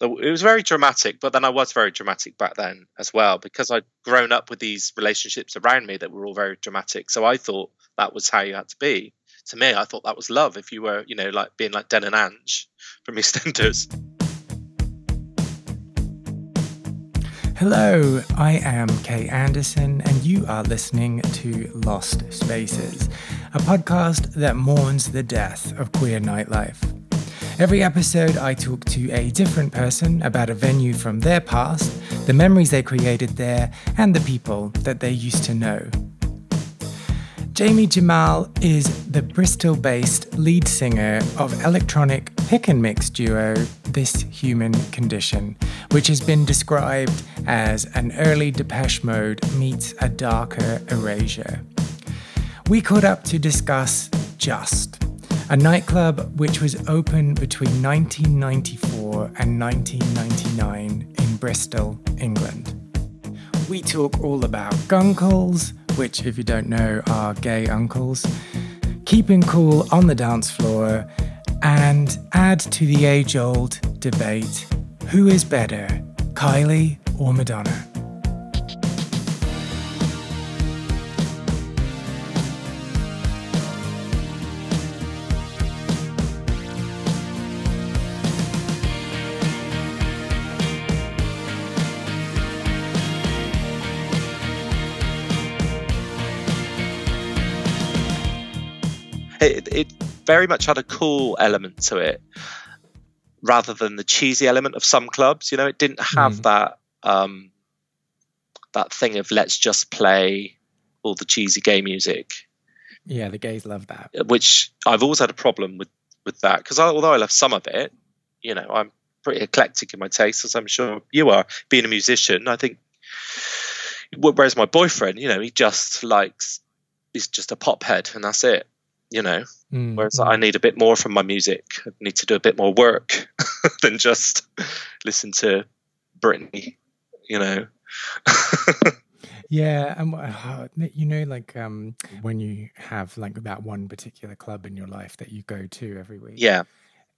It was very dramatic, but then I was very dramatic back then as well, because I'd grown up with these relationships around me that were all very dramatic. So I thought that was how you had to be. To me, I thought that was love, if you were, you know, like being like Den and Ange from EastEnders. Hello, I am Kay Anderson, and you are listening to Lost Spaces, a podcast that mourns the death of queer nightlife. Every episode, I talk to a different person about a venue from their past, the memories they created there, and the people that they used to know. Jamie Jamal is the Bristol-based lead singer of electronic pick and mix duo This Human Condition, which has been described as an early Depeche Mode meets a darker Erasure. We caught up to discuss Just, a nightclub which was open between 1994 and 1999 in Bristol, England. We talk all about gunkles, which, if you don't know, are gay uncles, keeping cool on the dance floor, and add to the age-old debate, who is better, Kylie or Madonna? It very much had a cool element to it rather than the cheesy element of some clubs. You know, it didn't have that thing of let's just play all the cheesy gay music. Yeah, the gays love that. Which I've always had a problem with that, because although I love some of it, you know, I'm pretty eclectic in my tastes, as I'm sure you are. Being a musician, I think, whereas my boyfriend, you know, he's just a pop head and that's it. You know, whereas I need a bit more from my music. I need to do a bit more work than just listen to Britney, you know. Yeah, and you know, like when you have like that one particular club in your life that you go to every week. Yeah.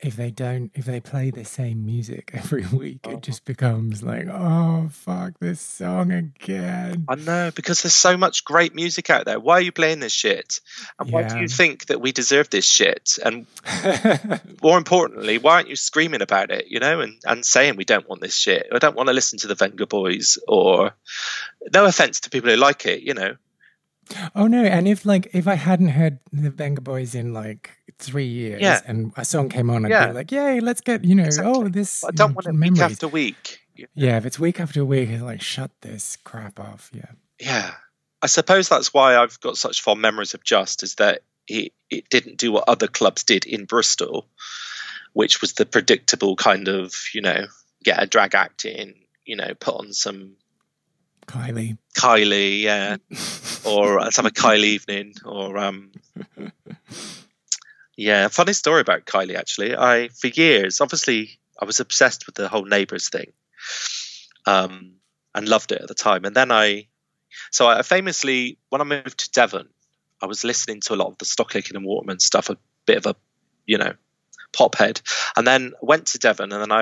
If they play the same music every week, it just becomes like, oh, fuck this song again. I know, because there's so much great music out there. Why are you playing this shit? And why do you think that we deserve this shit? And more importantly, why aren't you screaming about it, you know, and saying we don't want this shit? I don't want to listen to the Venga Boys, or no offense to people who like it, you know. Oh no, and if I hadn't heard the Venga Boys in like 3 years and a song came on, I'd be like, yay, let's get, you know, this. I don't want it memories. Week after week. You know? Yeah, if it's week after week, it's like, shut this crap off. Yeah. Yeah. I suppose that's why I've got such fond memories of Just, is that it didn't do what other clubs did in Bristol, which was the predictable kind of, you know, get a drag act in, you know, put on some Kylie, yeah, or let's have a Kylie evening, or yeah. Funny story about Kylie, actually. For years, obviously, I was obsessed with the whole Neighbours thing, and loved it at the time. And then I famously, when I moved to Devon, I was listening to a lot of the Stock Aitken Waterman stuff, a bit of a, you know, pop head, and then went to Devon, and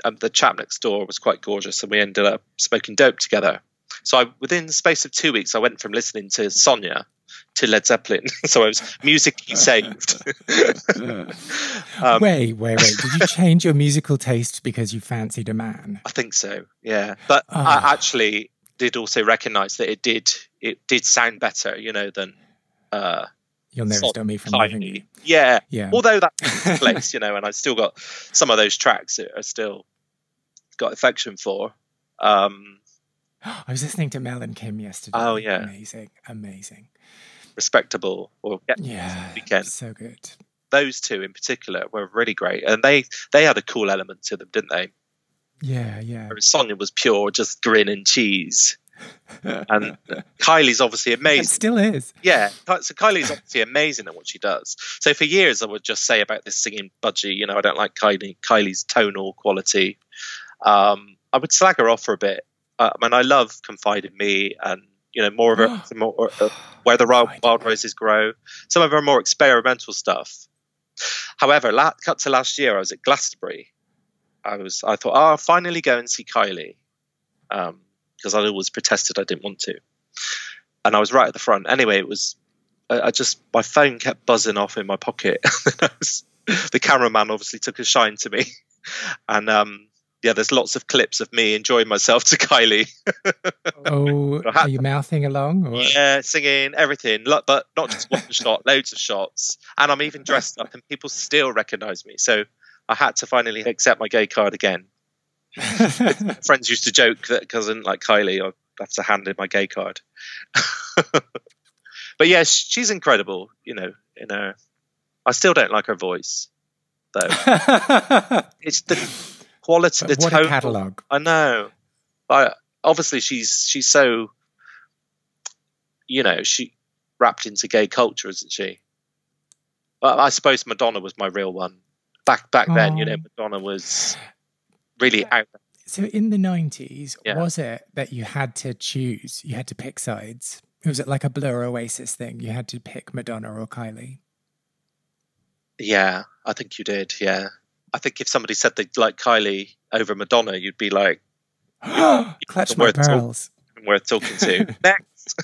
then the chap next door was quite gorgeous, and we ended up smoking dope together. So within the space of 2 weeks, I went from listening to Sonia to Led Zeppelin. So I was musically saved. Wait. Did you change your musical taste because you fancied a man? I think so, yeah. But I actually did also recognise that it did sound better, you know, than... You'll never stop me from loving you. Yeah. Yeah. Although that's the place, you know, and I've still got some of those tracks that I still got affection for. I was listening to Mel and Kim yesterday. Oh, yeah. Amazing. Respectable. Weekend. So good. Those two in particular were really great. And they had a cool element to them, didn't they? Yeah, yeah. Whereas Sonia was pure, just grin and cheese. And Kylie's obviously amazing. It still is. Yeah. So Kylie's obviously amazing at what she does. So for years, I would just say about this singing budgie, you know, I don't like Kylie's tonal quality. I would slag her off for a bit. And I love Confide in Me, and you know, more of it, Where the Wild Roses Grow, some of her more experimental stuff. However, cut to last year, I was at Glastonbury, I thought, I'll finally go and see Kylie, because I'd always protested I didn't want to, and I was right at the front. Anyway, it was my phone kept buzzing off in my pocket. The cameraman obviously took a shine to me, and yeah, there's lots of clips of me enjoying myself to Kylie. Oh, are you mouthing along? Or? Yeah, singing, everything. But not just one shot, loads of shots. And I'm even dressed up and people still recognise me. So I had to finally accept my gay card again. Friends used to joke that because I didn't like Kylie, I'd have to hand in my gay card. But yeah, she's incredible, you know. I still don't like her voice, though. It's the... quality, the what tone. A catalogue. I know. Obviously, she's so, she wrapped into gay culture, isn't she? But I suppose Madonna was my real one. Back then, Madonna was really out there. So in the 90s, was it that you had to choose? You had to pick sides? Was it like a Blur Oasis thing? You had to pick Madonna or Kylie? Yeah, I think you did, yeah. I think if somebody said they like Kylie over Madonna, you'd be like, clutch my pearls. Worth talking to. Next.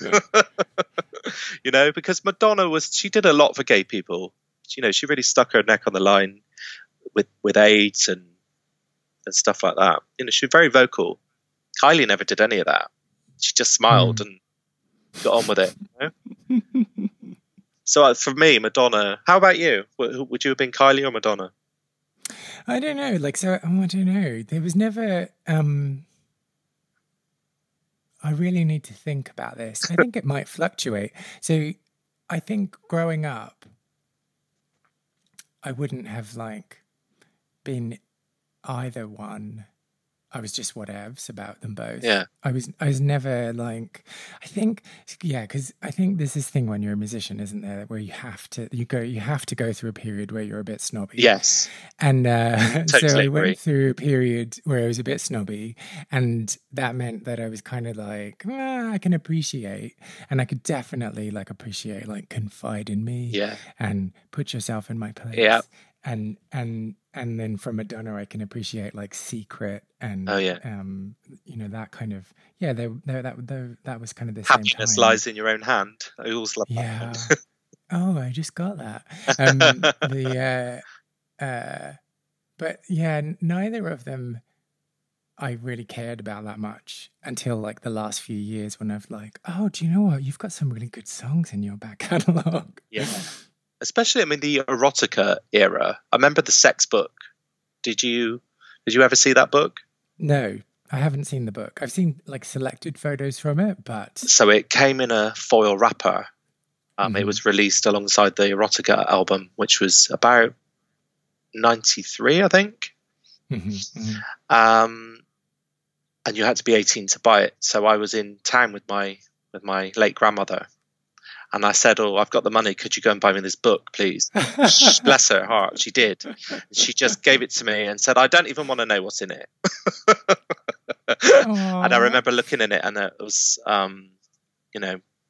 Because Madonna she did a lot for gay people. She really stuck her neck on the line with AIDS and stuff like that. She was very vocal. Kylie never did any of that. She just smiled and got on with it. So for me, Madonna. How about you? Would you have been Kylie or Madonna? I don't know. I don't know. There was never. I really need to think about this. I think it might fluctuate. So, I think growing up, I wouldn't have been either one. I was just whatevs about them both. Yeah. I was never I think. Yeah, because I think there's this thing when you're a musician, isn't there, where you have to go through a period where you're a bit snobby. Yes. And totally so I went through a period where I was a bit snobby, and that meant that I was kind of I can appreciate, and I could definitely appreciate confide in me. Yeah. And put yourself in my place. Yeah. And then from Madonna, I can appreciate Secret and that kind of that was kind of the happiness same. Happiness lies in your own hand. I always love that. Oh, I just got that. But yeah, neither of them I really cared about that much until the last few years when I've oh, do you know what? You've got some really good songs in your back catalogue. Yeah. Especially, the erotica era. I remember the Sex book. Did you ever see that book? No, I haven't seen the book. I've seen selected photos from it, but... So it came in a foil wrapper. It was released alongside the erotica album, which was about 93, I think. Mm-hmm. Mm-hmm. And you had to be 18 to buy it. So I was in town with my late grandmother. And I said, "Oh, I've got the money. Could you go and buy me this book, please?" Bless her heart. She did. She just gave it to me and said, "I don't even want to know what's in it." And I remember looking in it, and it was,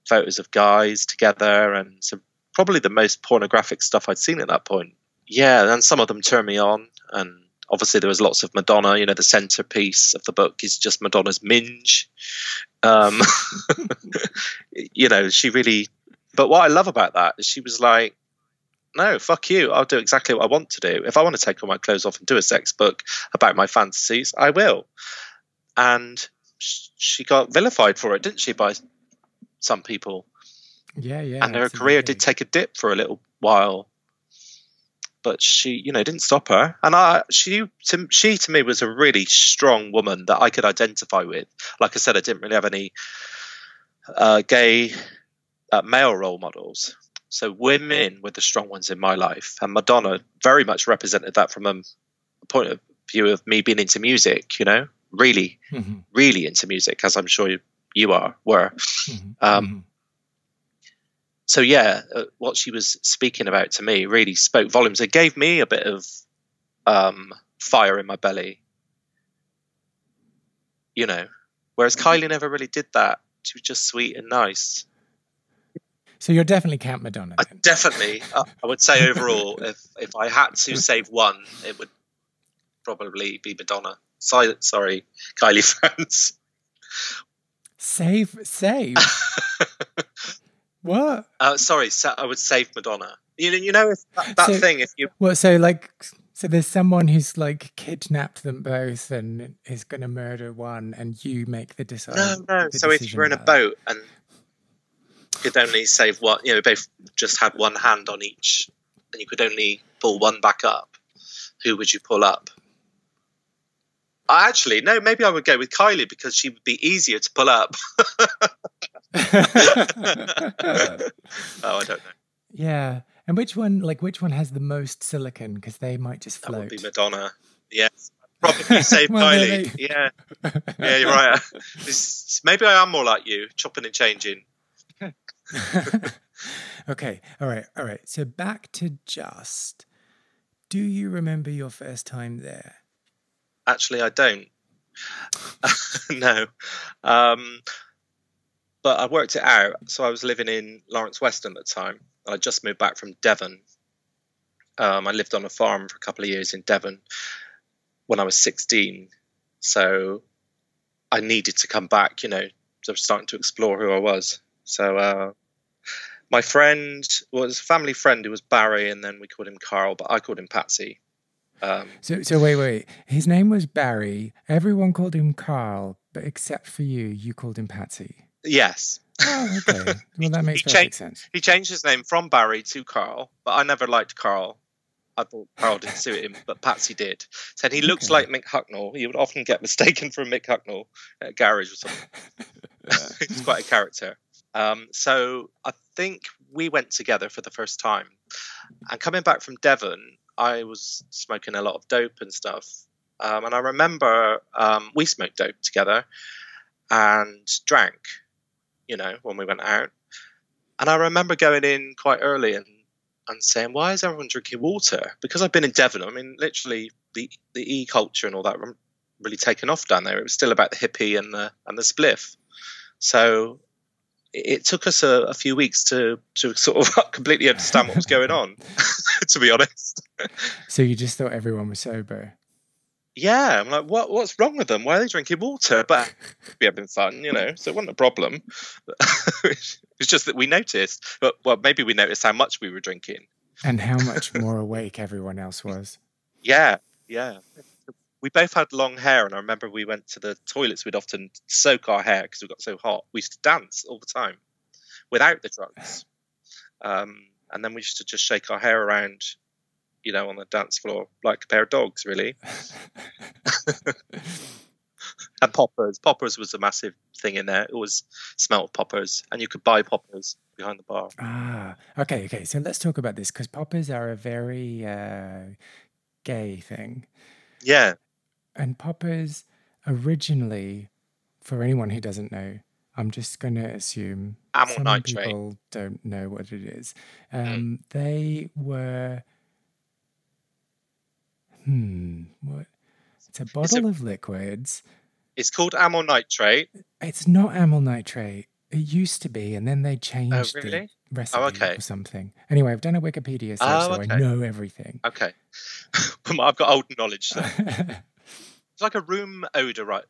photos of guys together, and so probably the most pornographic stuff I'd seen at that point. Yeah, and some of them turned me on. And obviously there was lots of Madonna. The centerpiece of the book is just Madonna's minge. She really... But what I love about that is she was like, "No, fuck you. I'll do exactly what I want to do. If I want to take all my clothes off and do a sex book about my fantasies, I will." And she got vilified for it, didn't she, by some people? Yeah, yeah. And her career did take a dip for a little while. But she, didn't stop her. And she to me was a really strong woman that I could identify with. Like I said, I didn't really have any gay... male role models, so women were the strong ones in my life, and Madonna very much represented that from a point of view of me being into music, really really into music, as I'm sure you were. Mm-hmm. So yeah, what she was speaking about to me really spoke volumes. It gave me a bit of fire in my belly, whereas Kylie never really did that. She was just sweet and nice. So you're definitely Camp Madonna. Definitely. I would say overall, if I had to save one, it would probably be Madonna. Sorry, Kylie fans. Save. What? I would save Madonna. You know if that thing. If you so there's someone who's like kidnapped them both and is going to murder one, and you make the decision. No. So if you were in a boat and could only save one, both just had one hand on each, and you could only pull one back up, who would you pull up? Maybe I would go with Kylie because she would be easier to pull up. I don't know. Yeah. And which one has the most silicon? Because they might just float. That would be Madonna. Yes. Probably save Kylie. Yeah. Yeah, you're right. Maybe I am more like you, chopping and changing. Okay. All right. So back to Just. Do you remember your first time there? Actually, I don't. No. But I worked it out. So I was living in Lawrence Weston at the time. I just moved back from Devon. I lived on a farm for a couple of years in Devon when I was 16. So I needed to come back, so I was starting to explore who I was. So my friend was a family friend who was Barry, and then we called him Carl, but I called him Patsy. Wait. His name was Barry. Everyone called him Carl, but except for you, you called him Patsy. Yes. Oh, okay. Well, that makes perfect sense. He changed his name from Barry to Carl, but I never liked Carl. I thought Carl didn't suit him, but Patsy did. Said he looks like Mick Hucknall. He would often get mistaken for Mick Hucknall at a garage or something. He's quite a character. So I think we went together for the first time. And coming back from Devon, I was smoking a lot of dope and stuff. And I remember we smoked dope together and drank, when we went out. And I remember going in quite early and saying, why is everyone drinking water? Because I've been in Devon. I mean, literally the e-culture and all that really taken off down there. It was still about the hippie and the spliff. So it took us a few weeks to sort of completely understand what was going on, to be honest. So you just thought everyone was sober? Yeah. I'm like, what's wrong with them? Why are they drinking water? But we had been fun, so it wasn't a problem. It's just that we noticed. But, well, maybe we noticed how much we were drinking. And how much more awake everyone else was. Yeah. We both had long hair, and I remember we went to the toilets. We'd often soak our hair because we got so hot. We used to dance all the time without the drugs. And then we used to just shake our hair around, on the dance floor, like a pair of dogs, really. And poppers. Poppers was a massive thing in there. It always smelled of poppers, and you could buy poppers behind the bar. Ah, okay. So let's talk about this, because poppers are a very gay thing. Yeah. And poppers originally, for anyone who doesn't know, I'm just going to assume amyl nitrate. People don't know what it is. They were, what? It's a bottle of liquids. It's called amyl nitrate. It's not amyl nitrate. It used to be, and then they changed the recipe or something. Anyway, I've done a Wikipedia search, so I know everything. Okay. I've got old knowledge, though. It's like a room odorizer,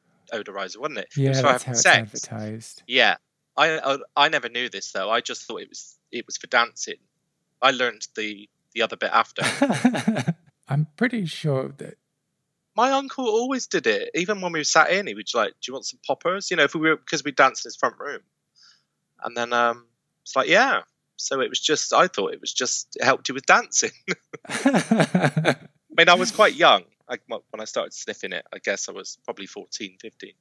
wasn't it? Yeah, that's how it's advertised. Yeah. I never knew this, though. I just thought it was for dancing. I learned the other bit after. I'm pretty sure that my uncle always did it. Even when we sat in, he was like, do you want some poppers? Because we danced in his front room. And then it's like, yeah. So it was just, I thought it was just, it helped you with dancing. I mean, I was quite young. When I started sniffing it, I guess I was probably 14, 15.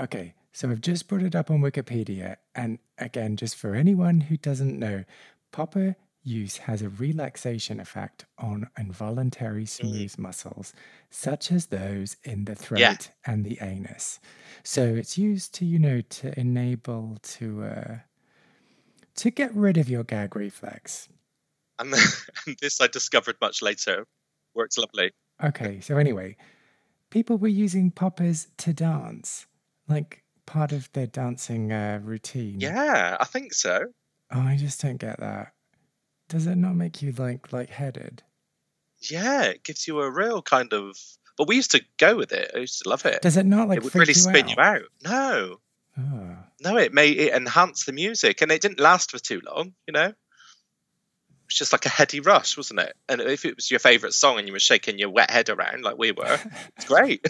Okay. So I've just put it up on Wikipedia. And again, just for anyone who doesn't know, popper use has a relaxation effect on involuntary smooth muscles, such as those in the throat and the anus. So it's used to, to enable to get rid of your gag reflex. And this I discovered much later. Works lovely. Okay, so anyway, people were using poppers to dance, like part of their dancing routine. Yeah, I think so. Oh, I just don't get that. Does it not make you, like, lightheaded? Yeah, it gives you a real kind of... But we used to go with it. I used to love it. Does it not, like, freak you out? It would really spin you out. No. Oh. No, it enhanced the music. And it didn't last for too long, you know? It was just like a heady rush, wasn't it? And if it was your favourite song and you were shaking your wet head around like we were, it's great.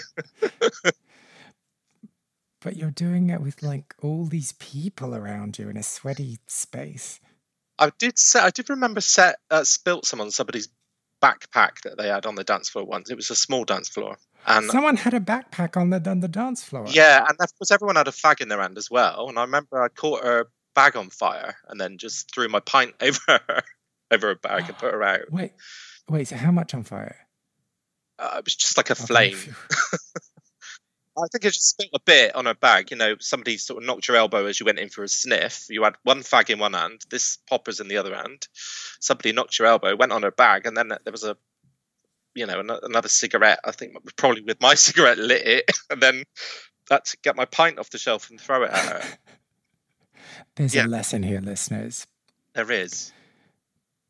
But you're doing it with, like, all these people around you in a sweaty space. I did remember spilt some on somebody's backpack that they had on the dance floor once. It was a small dance floor. And someone had a backpack on the dance floor. Yeah, and of course everyone had a fag in their hand as well. And I remember I caught her bag on fire and then just threw my pint over a bag and put her out. Wait. So how much on fire? It was just like a flame. I think it just spilled a bit on her bag. You know, somebody sort of knocked your elbow as you went in for a sniff. You had one fag in one hand, this popper's in the other hand. Somebody knocked your elbow, went on her bag, and then there was a, you know, another cigarette. I think probably with my cigarette lit it, and then had to get my pint off the shelf and throw it at her. There's a lesson here, listeners. There is.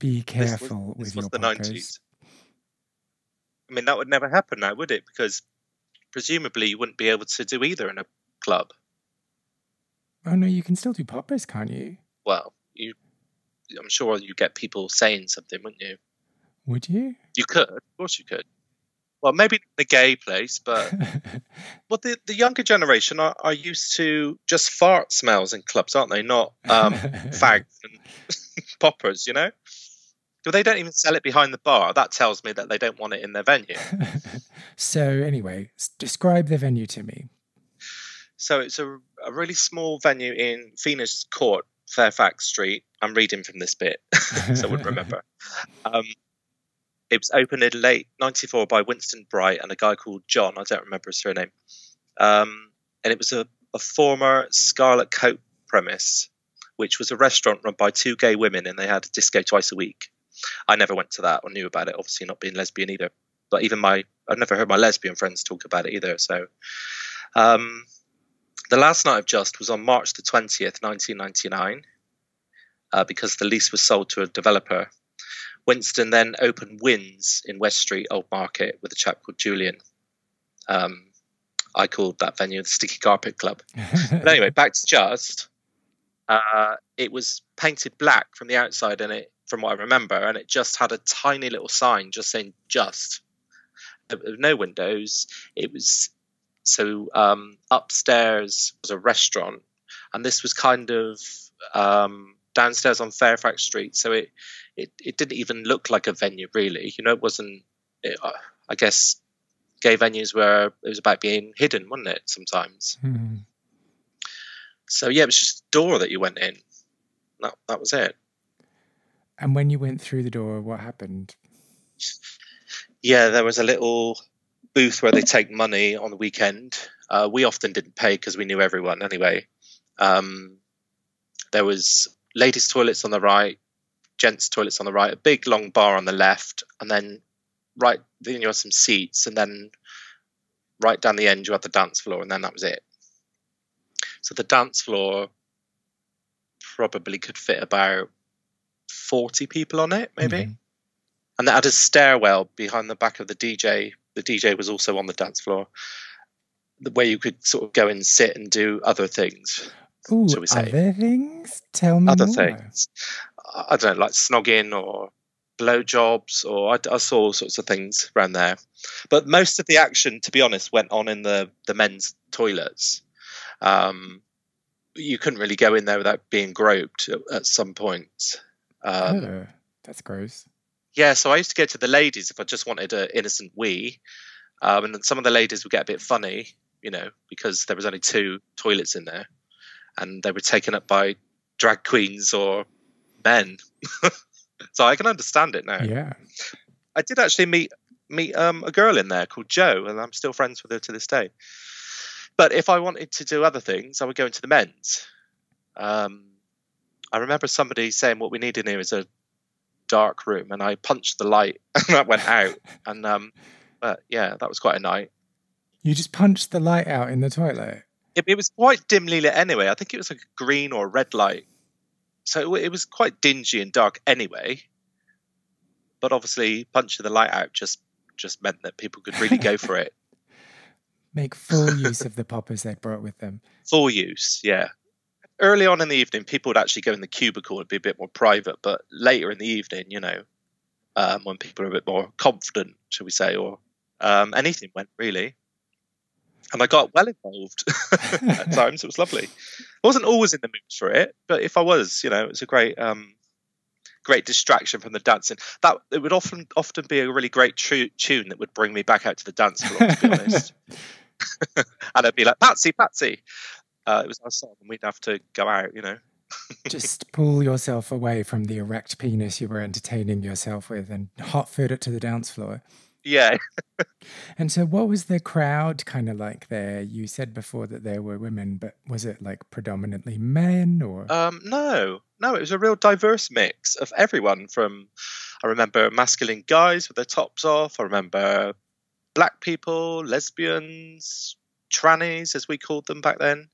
Be careful with your pockers. This was the 90s. I mean, that would never happen now, would it? Because presumably you wouldn't be able to do either in a club. Oh no, you can still do poppers, can't you? Well, I'm sure you get people saying something, wouldn't you? Would you? You could, of course you could. Well, maybe the gay place, but well, the younger generation are used to just fart smells in clubs, aren't they? Not fags and poppers, you know? But they don't even sell it behind the bar. That tells me that they don't want it in their venue. So anyway, describe the venue to me. So it's a really small venue in Phoenix Court, Fairfax Street. I'm reading from this bit, so I wouldn't remember. It was opened in late 94 by Winston Bright and a guy called John. I don't remember his surname. And it was a former Scarlet Coat premise, which was a restaurant run by two gay women, and they had a disco twice a week. I never went to that or knew about it, obviously not being lesbian either. But even I've never heard my lesbian friends talk about it either. So the last night of Just was on March the 20th, 1999, because the lease was sold to a developer. Winston then opened Winds in West Street, Old Market, with a chap called Julian. I called that venue the Sticky Carpet Club. But anyway, back to Just. It was painted black from the outside, and it, from what I remember, and it just had a tiny little sign just saying "Just." No windows. It was so upstairs was a restaurant, and this was kind of downstairs on Fairfax Street. So it didn't even look like a venue, really. You know, it wasn't. I guess gay venues were. It was about being hidden, wasn't it? Sometimes. Mm-hmm. So yeah, it was just a door that you went in. That was it. And when you went through the door, what happened? Yeah, there was a little booth where they take money on the weekend. We often didn't pay because we knew everyone anyway. There was ladies' toilets on the right, gents' toilets on the right, a big long bar on the left, and then right then you had some seats, and then right down the end you had the dance floor, and then that was it. So the dance floor probably could fit about 40 people on it, maybe. Mm-hmm. And they had a stairwell behind the back of the DJ. The DJ was also on the dance floor, where you could sort of go and sit and do other things. Ooh, shall we say. Other things? Tell me other more. Things. I don't know, like snogging or blowjobs, or I saw all sorts of things around there. But most of the action, to be honest, went on in the men's toilets. You couldn't really go in there without being groped at some point. Oh, that's gross. Yeah, so I used to go to the ladies if I just wanted an innocent wee. And then some of the ladies would get a bit funny, you know, because there was only two toilets in there. And they were taken up by drag queens or men. So I can understand it now. Yeah. I did actually meet a girl in there called Jo, and I'm still friends with her to this day. But if I wanted to do other things, I would go into the men's. I remember somebody saying what we need in here is a dark room, and I punched the light and that went out. And but yeah, that was quite a night. You just punched the light out in the toilet? It was quite dimly lit anyway. I think it was like a green or a red light. So it was quite dingy and dark anyway. But obviously, Punch of the Light Out just meant that people could really go for it. Make full use of the poppers they brought with them. Full use, yeah. Early on in the evening, people would actually go in the cubicle and be a bit more private. But later in the evening, you know, when people are a bit more confident, shall we say, or anything went, really. And I got well involved at times. It was lovely. I wasn't always in the mood for it, but if I was, you know, it was a great, great distraction from the dancing. That it would often be a really great tune that would bring me back out to the dance floor, to be honest. And I'd be like, "Patsy, Patsy." It was our song, and we'd have to go out, you know. Just pull yourself away from the erect penis you were entertaining yourself with, and hot foot it to the dance floor. Yeah. And so what was the crowd kind of like there? You said before that there were women, but was it like predominantly men or? No, it was a real diverse mix of everyone from, I remember masculine guys with their tops off. I remember black people, lesbians, trannies, as we called them back then.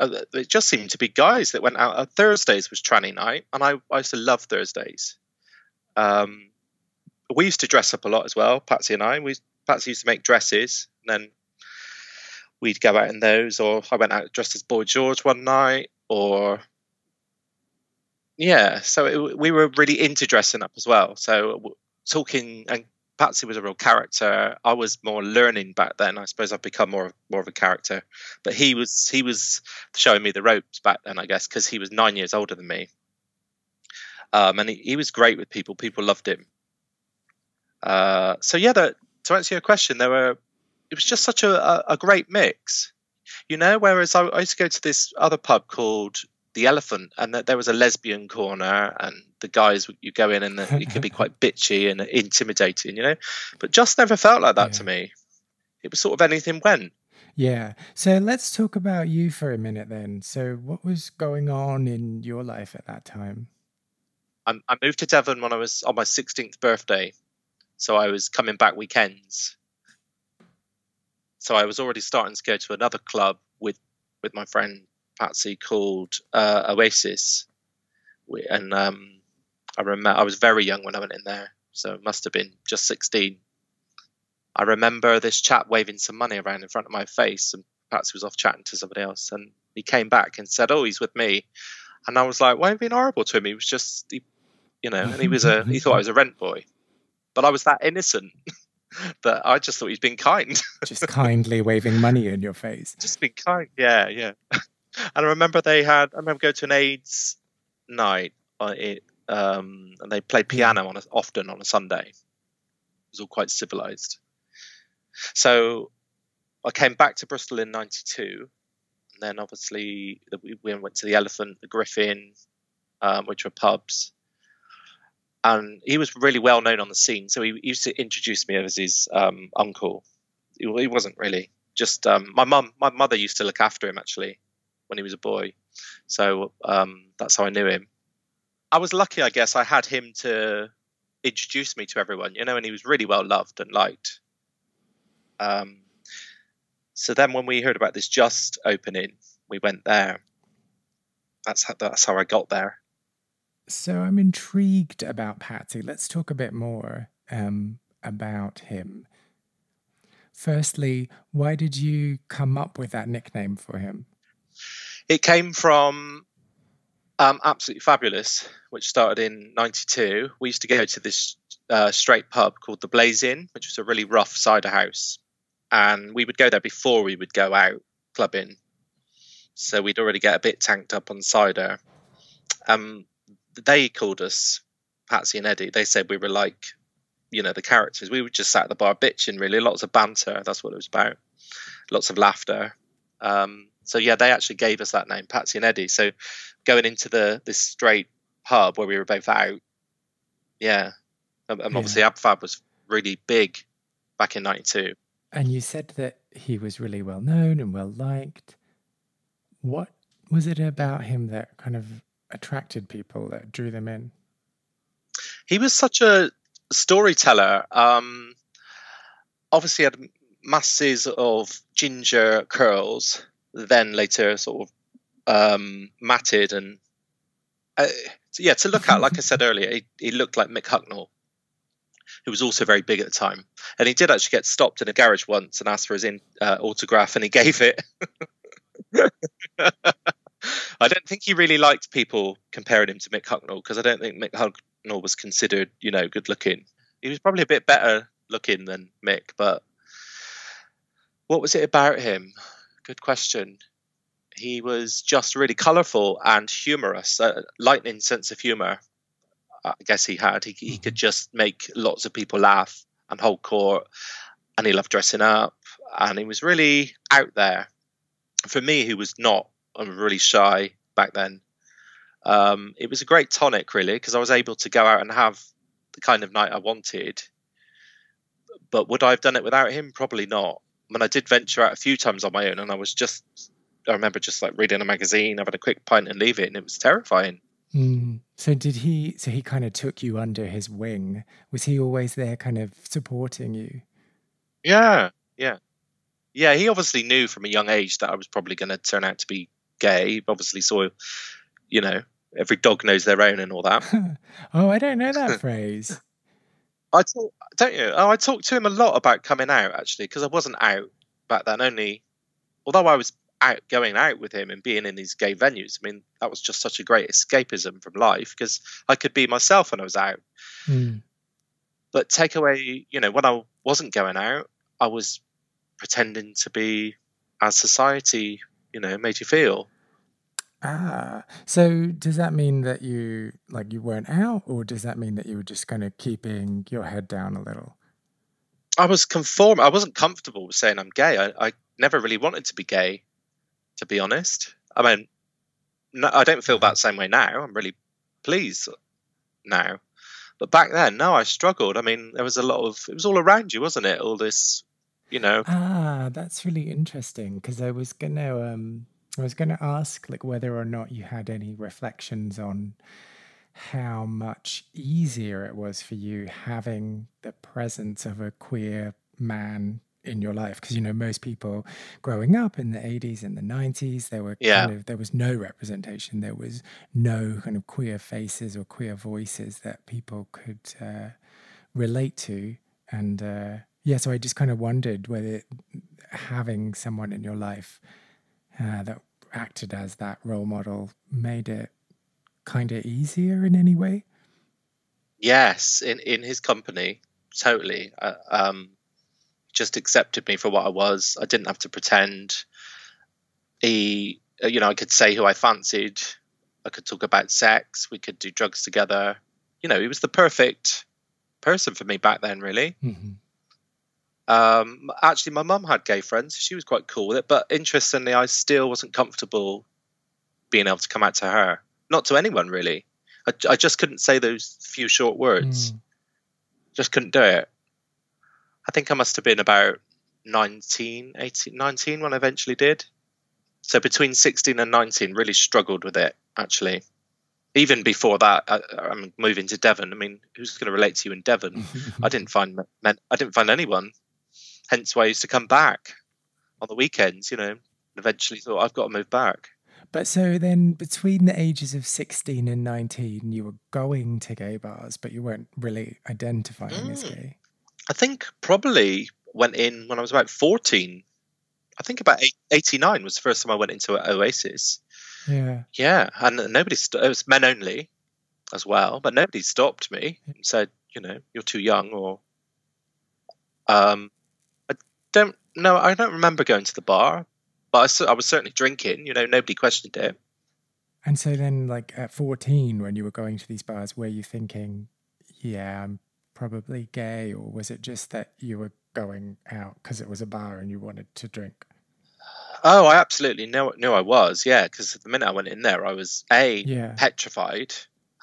It just seemed to be guys that went out. Thursdays was tranny night, and I used to love Thursdays. We used to dress up a lot as well, Patsy and I. Patsy used to make dresses, and then we'd go out in those. Or I went out dressed as Boy George one night, or yeah. So we were really into dressing up as well. So talking, and Patsy was a real character. I was more learning back then. I suppose I've become more of a character, but he was showing me the ropes back then, I guess, because he was 9 years older than me. And he was great with people. People loved him. So yeah, to answer your question, it was just such a great mix, you know, whereas I used to go to this other pub called The Elephant, and there was a lesbian corner, and the guys, you go in and it could be quite bitchy and intimidating, you know, but just never felt like that to me. It was sort of anything went. Yeah. So let's talk about you for a minute then. So what was going on in your life at that time? I moved to Devon when I was on my 16th birthday. So I was coming back weekends. So I was already starting to go to another club with my friend Patsy called Oasis. And I remember I was very young when I went in there. So it must have been just 16. I remember this chap waving some money around in front of my face, and Patsy was off chatting to somebody else. And he came back and said, "Oh, he's with me." And I was like, why are you being horrible to him? He was just, you know, and he thought I was a rent boy. But I was that innocent that I just thought he'd been kind. Just kindly waving money in your face. Just been kind, yeah. And I remember I remember going to an AIDS night, and they played piano often on a Sunday. It was all quite civilised. So I came back to Bristol in 92, and then obviously we went to the Elephant, the Griffin, which were pubs. And he was really well known on the scene. So he used to introduce me as his uncle. He wasn't really. Just my mother used to look after him, actually, when he was a boy. So that's how I knew him. I was lucky, I guess. I had him to introduce me to everyone, you know, and he was really well loved and liked. So then when we heard about this Just opening, we went there. That's how I got there. So I'm intrigued about Patsy. Let's talk a bit more about him. Firstly, why did you come up with that nickname for him? It came from Absolutely Fabulous, which started in 92. We used to go to this straight pub called The Blaze Inn, which was a really rough cider house. And we would go there before we would go out clubbing. So we'd already get a bit tanked up on cider. They called us Patsy and Eddie. They said we were like, you know, the characters. We were just sat at the bar bitching, really. Lots of banter. That's what it was about. Lots of laughter. So, yeah, they actually gave us that name, Patsy and Eddie. So going into this straight pub where we were both out. Yeah. And obviously Abfab was really big back in 92. And you said that he was really well known and well liked. What was it about him that kind of attracted people, that drew them in? He was such a storyteller. Obviously had masses of ginger curls, then later sort of matted, and So yeah, to look at, like I said earlier, he looked like Mick Hucknall, who was also very big at the time. And he did actually get stopped in a garage once and asked for his autograph, and he gave it. I don't think he really liked people comparing him to Mick Hucknall, because I don't think Mick Hucknall was considered, you know, good looking. He was probably a bit better looking than Mick, but what was it about him? Good question. He was just really colourful and humorous, a lightning sense of humour. I guess he had. He could just make lots of people laugh and hold court, and he loved dressing up, and he was really out there. For me, who was not, I'm really shy back then. It was a great tonic, really, because I was able to go out and have the kind of night I wanted. But would I have done it without him? Probably not. When I did venture out a few times on my own, and I remember just like reading a magazine, having a quick pint and leaving, and it was terrifying. Mm. So he kind of took you under his wing. Was he always there kind of supporting you? Yeah. He obviously knew from a young age that I was probably going to turn out to be gay. He obviously saw, you know, every dog knows their own and all that. Oh, I don't know that phrase. I talked to him a lot about coming out, actually, because I wasn't out back then. Although I was out going out with him and being in these gay venues, I mean, that was just such a great escapism from life, because I could be myself when I was out. Mm. But take away, you know, when I wasn't going out, I was pretending to be as society, you know, made you feel. So does that mean that you weren't out, or does that mean that you were just kind of keeping your head down a little? I was conform. I wasn't comfortable with saying I'm gay. I never really wanted to be gay, to be honest. I mean, no, I don't feel that same way now. I'm really pleased now. But back then, no, I struggled. I mean, there was it was all around you, wasn't it? All this, you know. Ah, that's really interesting, because I was going to... I was going to ask, like, whether or not you had any reflections on how much easier it was for you having the presence of a queer man in your life. Because, you know, most people growing up in the 80s and the 90s, there was no representation. There was no kind of queer faces or queer voices that people could relate to. And so I just kind of wondered whether having someone in your life that acted as that role model made it kind of easier in any way? Yes, in his company, totally. Just accepted me for what I was. I didn't have to pretend. He, you know, I could say who I fancied. I could talk about sex. We could do drugs together. You know, he was the perfect person for me back then, really. Mm-hmm. Actually, my mum had gay friends. She was quite cool with it, but interestingly, I still wasn't comfortable being able to come out to her. Not to anyone, really. I just couldn't say those few short words. Mm. Just couldn't do it. I think I must have been about 19 when I eventually did. So between 16 and 19, really struggled with it, actually. Even before that, I'm moving to Devon. I mean, who's going to relate to you in Devon? I didn't find anyone. Hence why I used to come back on the weekends, you know, and eventually thought, I've got to move back. But so then between the ages of 16 and 19, you were going to gay bars, but you weren't really identifying as gay. I think probably went in when I was about 14. I think about 89 was the first time I went into Oasis. Yeah. And it was men only as well, but nobody stopped me and said, you know, you're too young or... I don't remember going to the bar, but I was certainly drinking, you know, nobody questioned it. And so then, like, at 14, when you were going to these bars, were you thinking, yeah, I'm probably gay, or was it just that you were going out because it was a bar and you wanted to drink? Oh, I absolutely knew I was, yeah, because the minute I went in there, I was, petrified,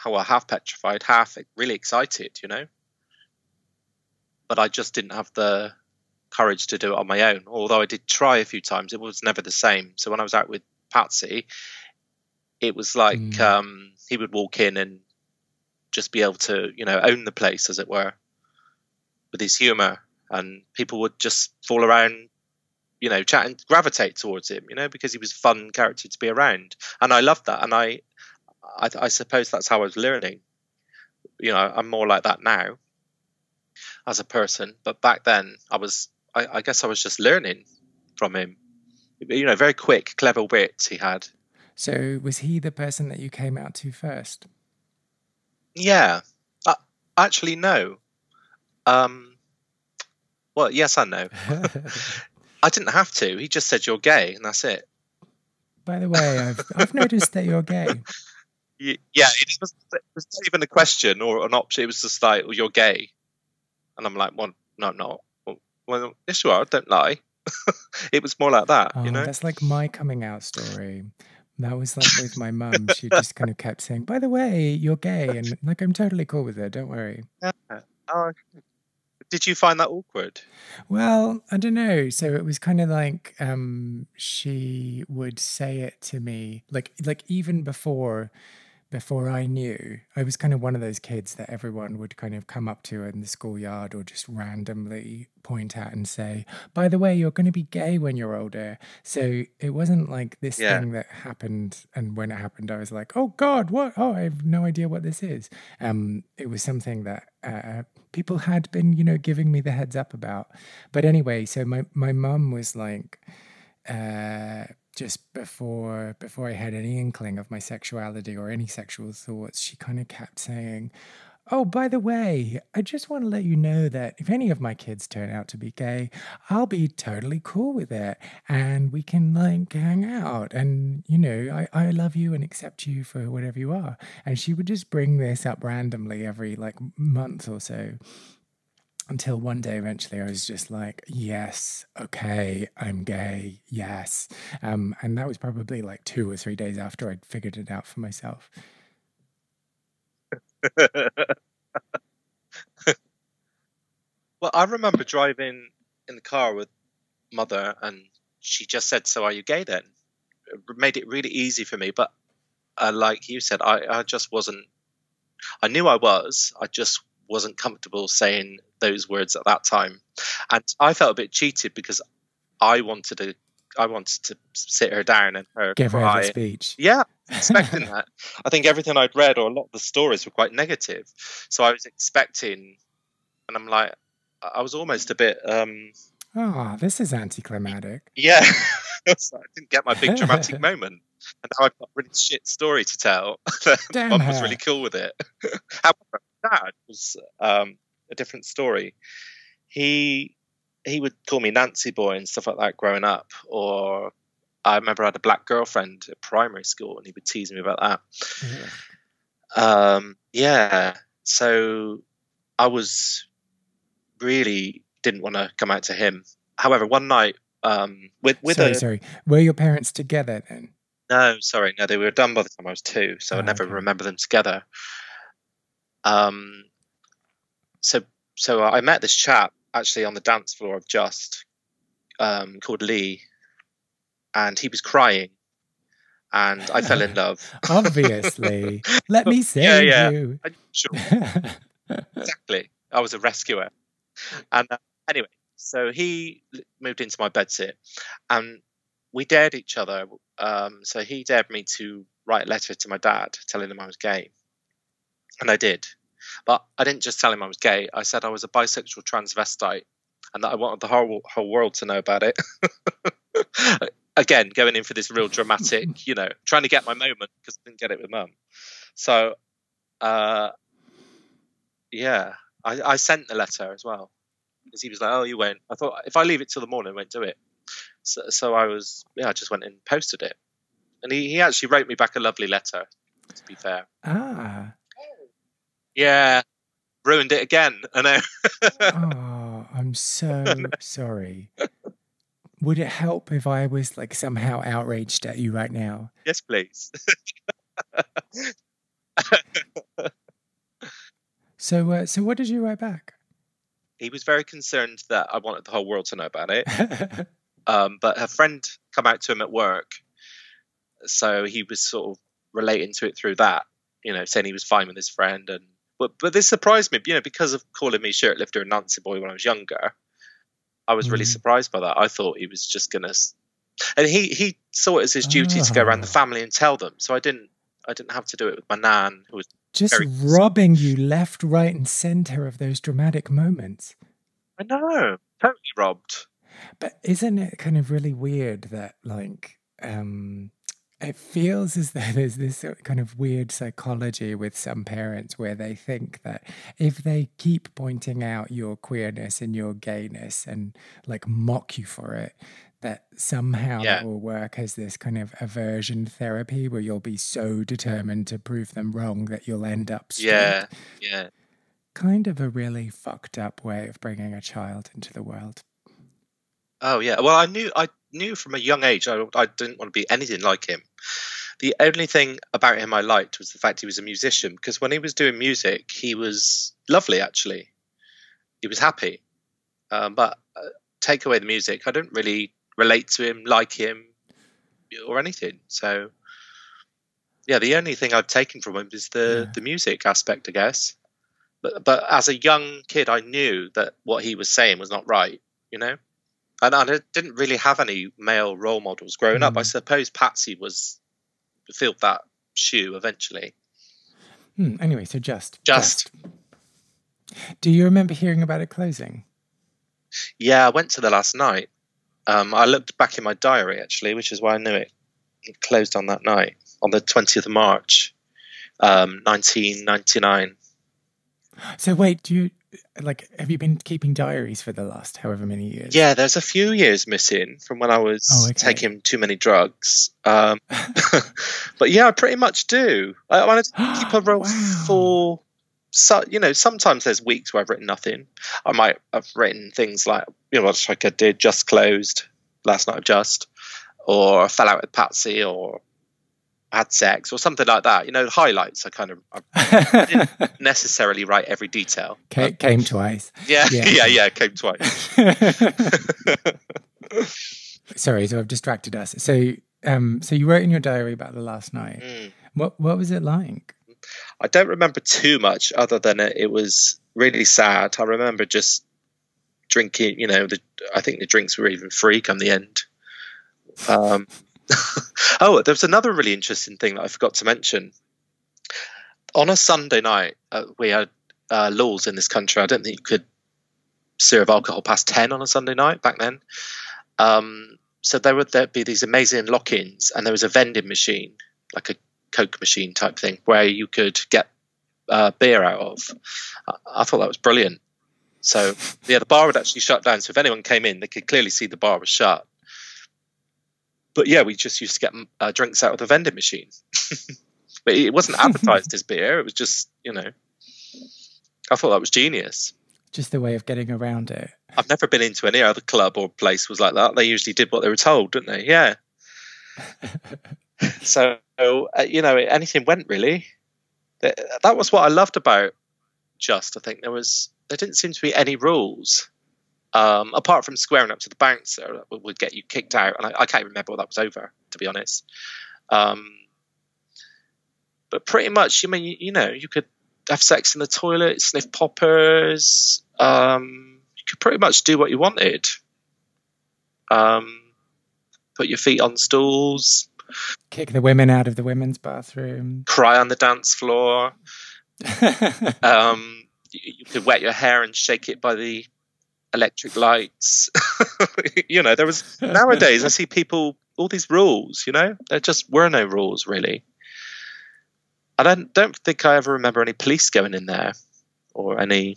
half petrified, half really excited, you know? But I just didn't have the courage to do it on my own, although I did try a few times. It was never the same. So when I was out with Patsy, it was like he would walk in and just be able to, you know, own the place, as it were, with his humour. And people would just fall around, you know, chat and gravitate towards him, you know, because he was a fun character to be around. And I loved that. And I I suppose that's how I was learning. You know, I'm more like that now as a person, but back then I guess I was just learning from him. You know, very quick, clever wits he had. So was he the person that you came out to first? Yeah. Actually, no. Well, yes and no. I didn't have to. He just said, you're gay, and that's it. By the way, I've noticed that you're gay. Yeah, it was not even a question or an option. It was just like, well, you're gay. And I'm like, well, no, I'm not. Well, yes, you are. Don't lie. It was more like that, you know? That's like my coming out story. That was like with my mum. She just kind of kept saying, by the way, you're gay. And like, I'm totally cool with it. Don't worry. Yeah. Did you find that awkward? Well, I don't know. So it was kind of like she would say it to me, like even before I knew. I was kind of one of those kids that everyone would kind of come up to in the schoolyard or just randomly point at and say, by the way, you're going to be gay when you're older. So it wasn't like this thing that happened. And when it happened, I was like, oh God, what? Oh, I have no idea what this is. It was something that people had been, you know, giving me the heads up about. But anyway, so my mum was like, just before I had any inkling of my sexuality or any sexual thoughts, she kind of kept saying, oh, by the way, I just want to let you know that if any of my kids turn out to be gay, I'll be totally cool with it. And we can like hang out and, you know, I love you and accept you for whatever you are. And she would just bring this up randomly every like month or so. Until one day, eventually, I was just like, yes, okay, I'm gay, yes. And that was probably like 2 or 3 days after I'd figured it out for myself. Well, I remember driving in the car with Mother, and she just said, so are you gay then? It made it really easy for me. But like you said, I just wasn't, I knew I was, I just wasn't comfortable saying those words at that time, and I felt a bit cheated because I wanted to sit her down and her give cry. Her the speech. Yeah, expecting that. I think everything I'd read or a lot of the stories were quite negative, so I was expecting, and I'm like, I was almost a bit. This is anticlimactic. Yeah, I didn't get my big dramatic moment, and now I've got a really shit story to tell. Damn, Mum was really cool with it. However, Dad was a different story. He would call me Nancy Boy and stuff like that growing up. Or I remember I had a black girlfriend at primary school, and he would tease me about that. Yeah. So I was really didn't want to come out to him. However, one night were your parents together then? No, they were done by the time I was 2, so I never remember them together. So I met this chap actually on the dance floor of Just, called Lee, and he was crying, and I fell in love. Obviously, let me save you. Sure. Exactly. I was a rescuer. And anyway, so he moved into my bedsit, and we dared each other. So he dared me to write a letter to my dad telling him I was gay. And I did. But I didn't just tell him I was gay. I said I was a bisexual transvestite and that I wanted the whole world to know about it. Again, going in for this real dramatic, you know, trying to get my moment because I didn't get it with Mum. So, I sent the letter as well. Because he was like, oh, you won't. I thought, if I leave it till the morning, I won't do it. So I just went and posted it. And he actually wrote me back a lovely letter, to be fair. Ah, yeah, ruined it again. I know. Oh, I'm so sorry. Would it help if I was like somehow outraged at you right now? Yes, please. So what did you write back? He was very concerned that I wanted the whole world to know about it. But her friend come out to him at work, so he was sort of relating to it through that. You know, saying he was fine with his friend, and but this surprised me, you know, because of calling me shirtlifter and Nancy Boy when I was younger. I was really surprised by that. I thought he was just gonna, and he saw it as his duty to go around the family and tell them. So I didn't, I I didn't have to do it with my nan, who was just robbing you left, right, and centre of those dramatic moments. I know, totally robbed. But isn't it kind of really weird that, like, it feels as though there's this kind of weird psychology with some parents where they think that if they keep pointing out your queerness and your gayness and, like, mock you for it, that somehow it will work as this kind of aversion therapy where you'll be so determined to prove them wrong that you'll end up straight. Yeah, yeah. Kind of a really fucked up way of bringing a child into the world. Oh, yeah. Well, I knew from a young age I didn't want to be anything like him. The only thing about him I liked was the fact he was a musician, because when he was doing music, he was lovely, actually. He was happy. But take away the music, I don't really relate to him, like him, or anything. So, yeah, the only thing I've taken from him is the music aspect, I guess. But as a young kid, I knew that what he was saying was not right, you know? And I didn't really have any male role models growing up. I suppose Patsy filled that shoe eventually. Anyway, so just. Do you remember hearing about it closing? Yeah, I went to the last night. I looked back in my diary, actually, which is why I knew it closed on that night, on the 20th of March, 1999. So wait, have you been keeping diaries for the last however many years? Yeah, there's a few years missing from when I was taking too many drugs. But yeah, I pretty much do. I wanted to keep a roll for, so, you know, sometimes there's weeks where I've written nothing. I might have written things like, you know, like I did, just closed, last night of just, or I fell out with Patsy, or had sex or something like that. You know, highlights. I didn't necessarily write every detail. Came twice. Yeah, came twice. Sorry, so I've distracted us. So, so you wrote in your diary about the last night. What was it like? I don't remember too much other than it was really sad. I remember just drinking, you know, I think the drinks were even free come the end. Oh, there's another really interesting thing that I forgot to mention. On a Sunday night, we had laws in this country. I don't think you could serve alcohol past 10 on a Sunday night back then. So there'd be these amazing lock-ins, and there was a vending machine, like a Coke machine type thing, where you could get beer out of. I thought that was brilliant. So yeah, the bar would actually shut down. So if anyone came in, they could clearly see the bar was shut. But yeah, we just used to get drinks out of the vending machine. But it wasn't advertised as beer. It was just, you know, I thought that was genius. Just the way of getting around it. I've never been into any other club or place was like that. They usually did what they were told, didn't they? Yeah. So, you know, anything went really. That was what I loved about Just. I think there didn't seem to be any rules. Apart from squaring up to the bouncer would get you kicked out, and I can't remember what that was over, to be honest. But pretty much, I mean, you know, you could have sex in the toilet, sniff poppers. You could pretty much do what you wanted. Put your feet on stools, kick the women out of the women's bathroom, cry on the dance floor. You could wet your hair and shake it by the electric lights. You know, there was nowadays I see people, all these rules, you know, there just were no rules really. I don't think I ever remember any police going in there, or don't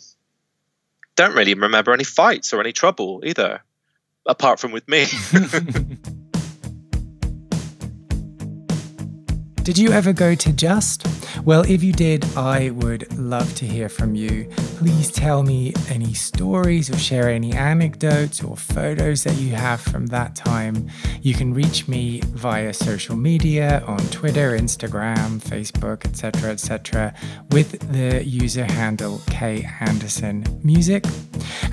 really remember any fights or any trouble either, apart from with me. Did you ever go to Just? Well, if you did, I would love to hear from you. Please tell me any stories or share any anecdotes or photos that you have from that time. You can reach me via social media on Twitter, Instagram, Facebook, etc., with the user handle Kay Anderson Music.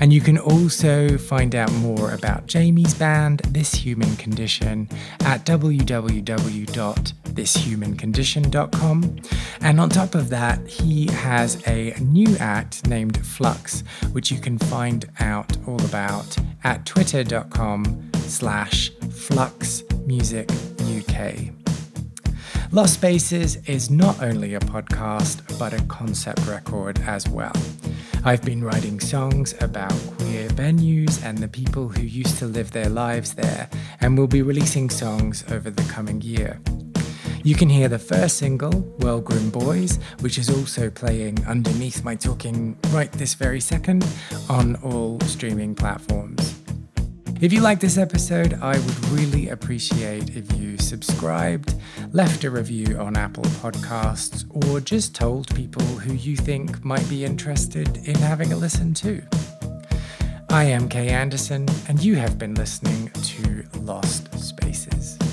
And you can also find out more about Jamie's band, This Human Condition, at www.thishumancondition.com. And on top of that, he has a new act named Flux, which you can find out all about at twitter.com/fluxmusicuk. Lost Spaces is not only a podcast, but a concept record as well. I've been writing songs about queer venues and the people who used to live their lives there, and we'll be releasing songs over the coming year. You can hear the first single, Well Grim Boys, which is also playing underneath my talking right this very second on all streaming platforms. If you like this episode, I would really appreciate if you subscribed, left a review on Apple Podcasts, or just told people who you think might be interested in having a listen too. I am Kay Anderson, and you have been listening to Lost Spaces.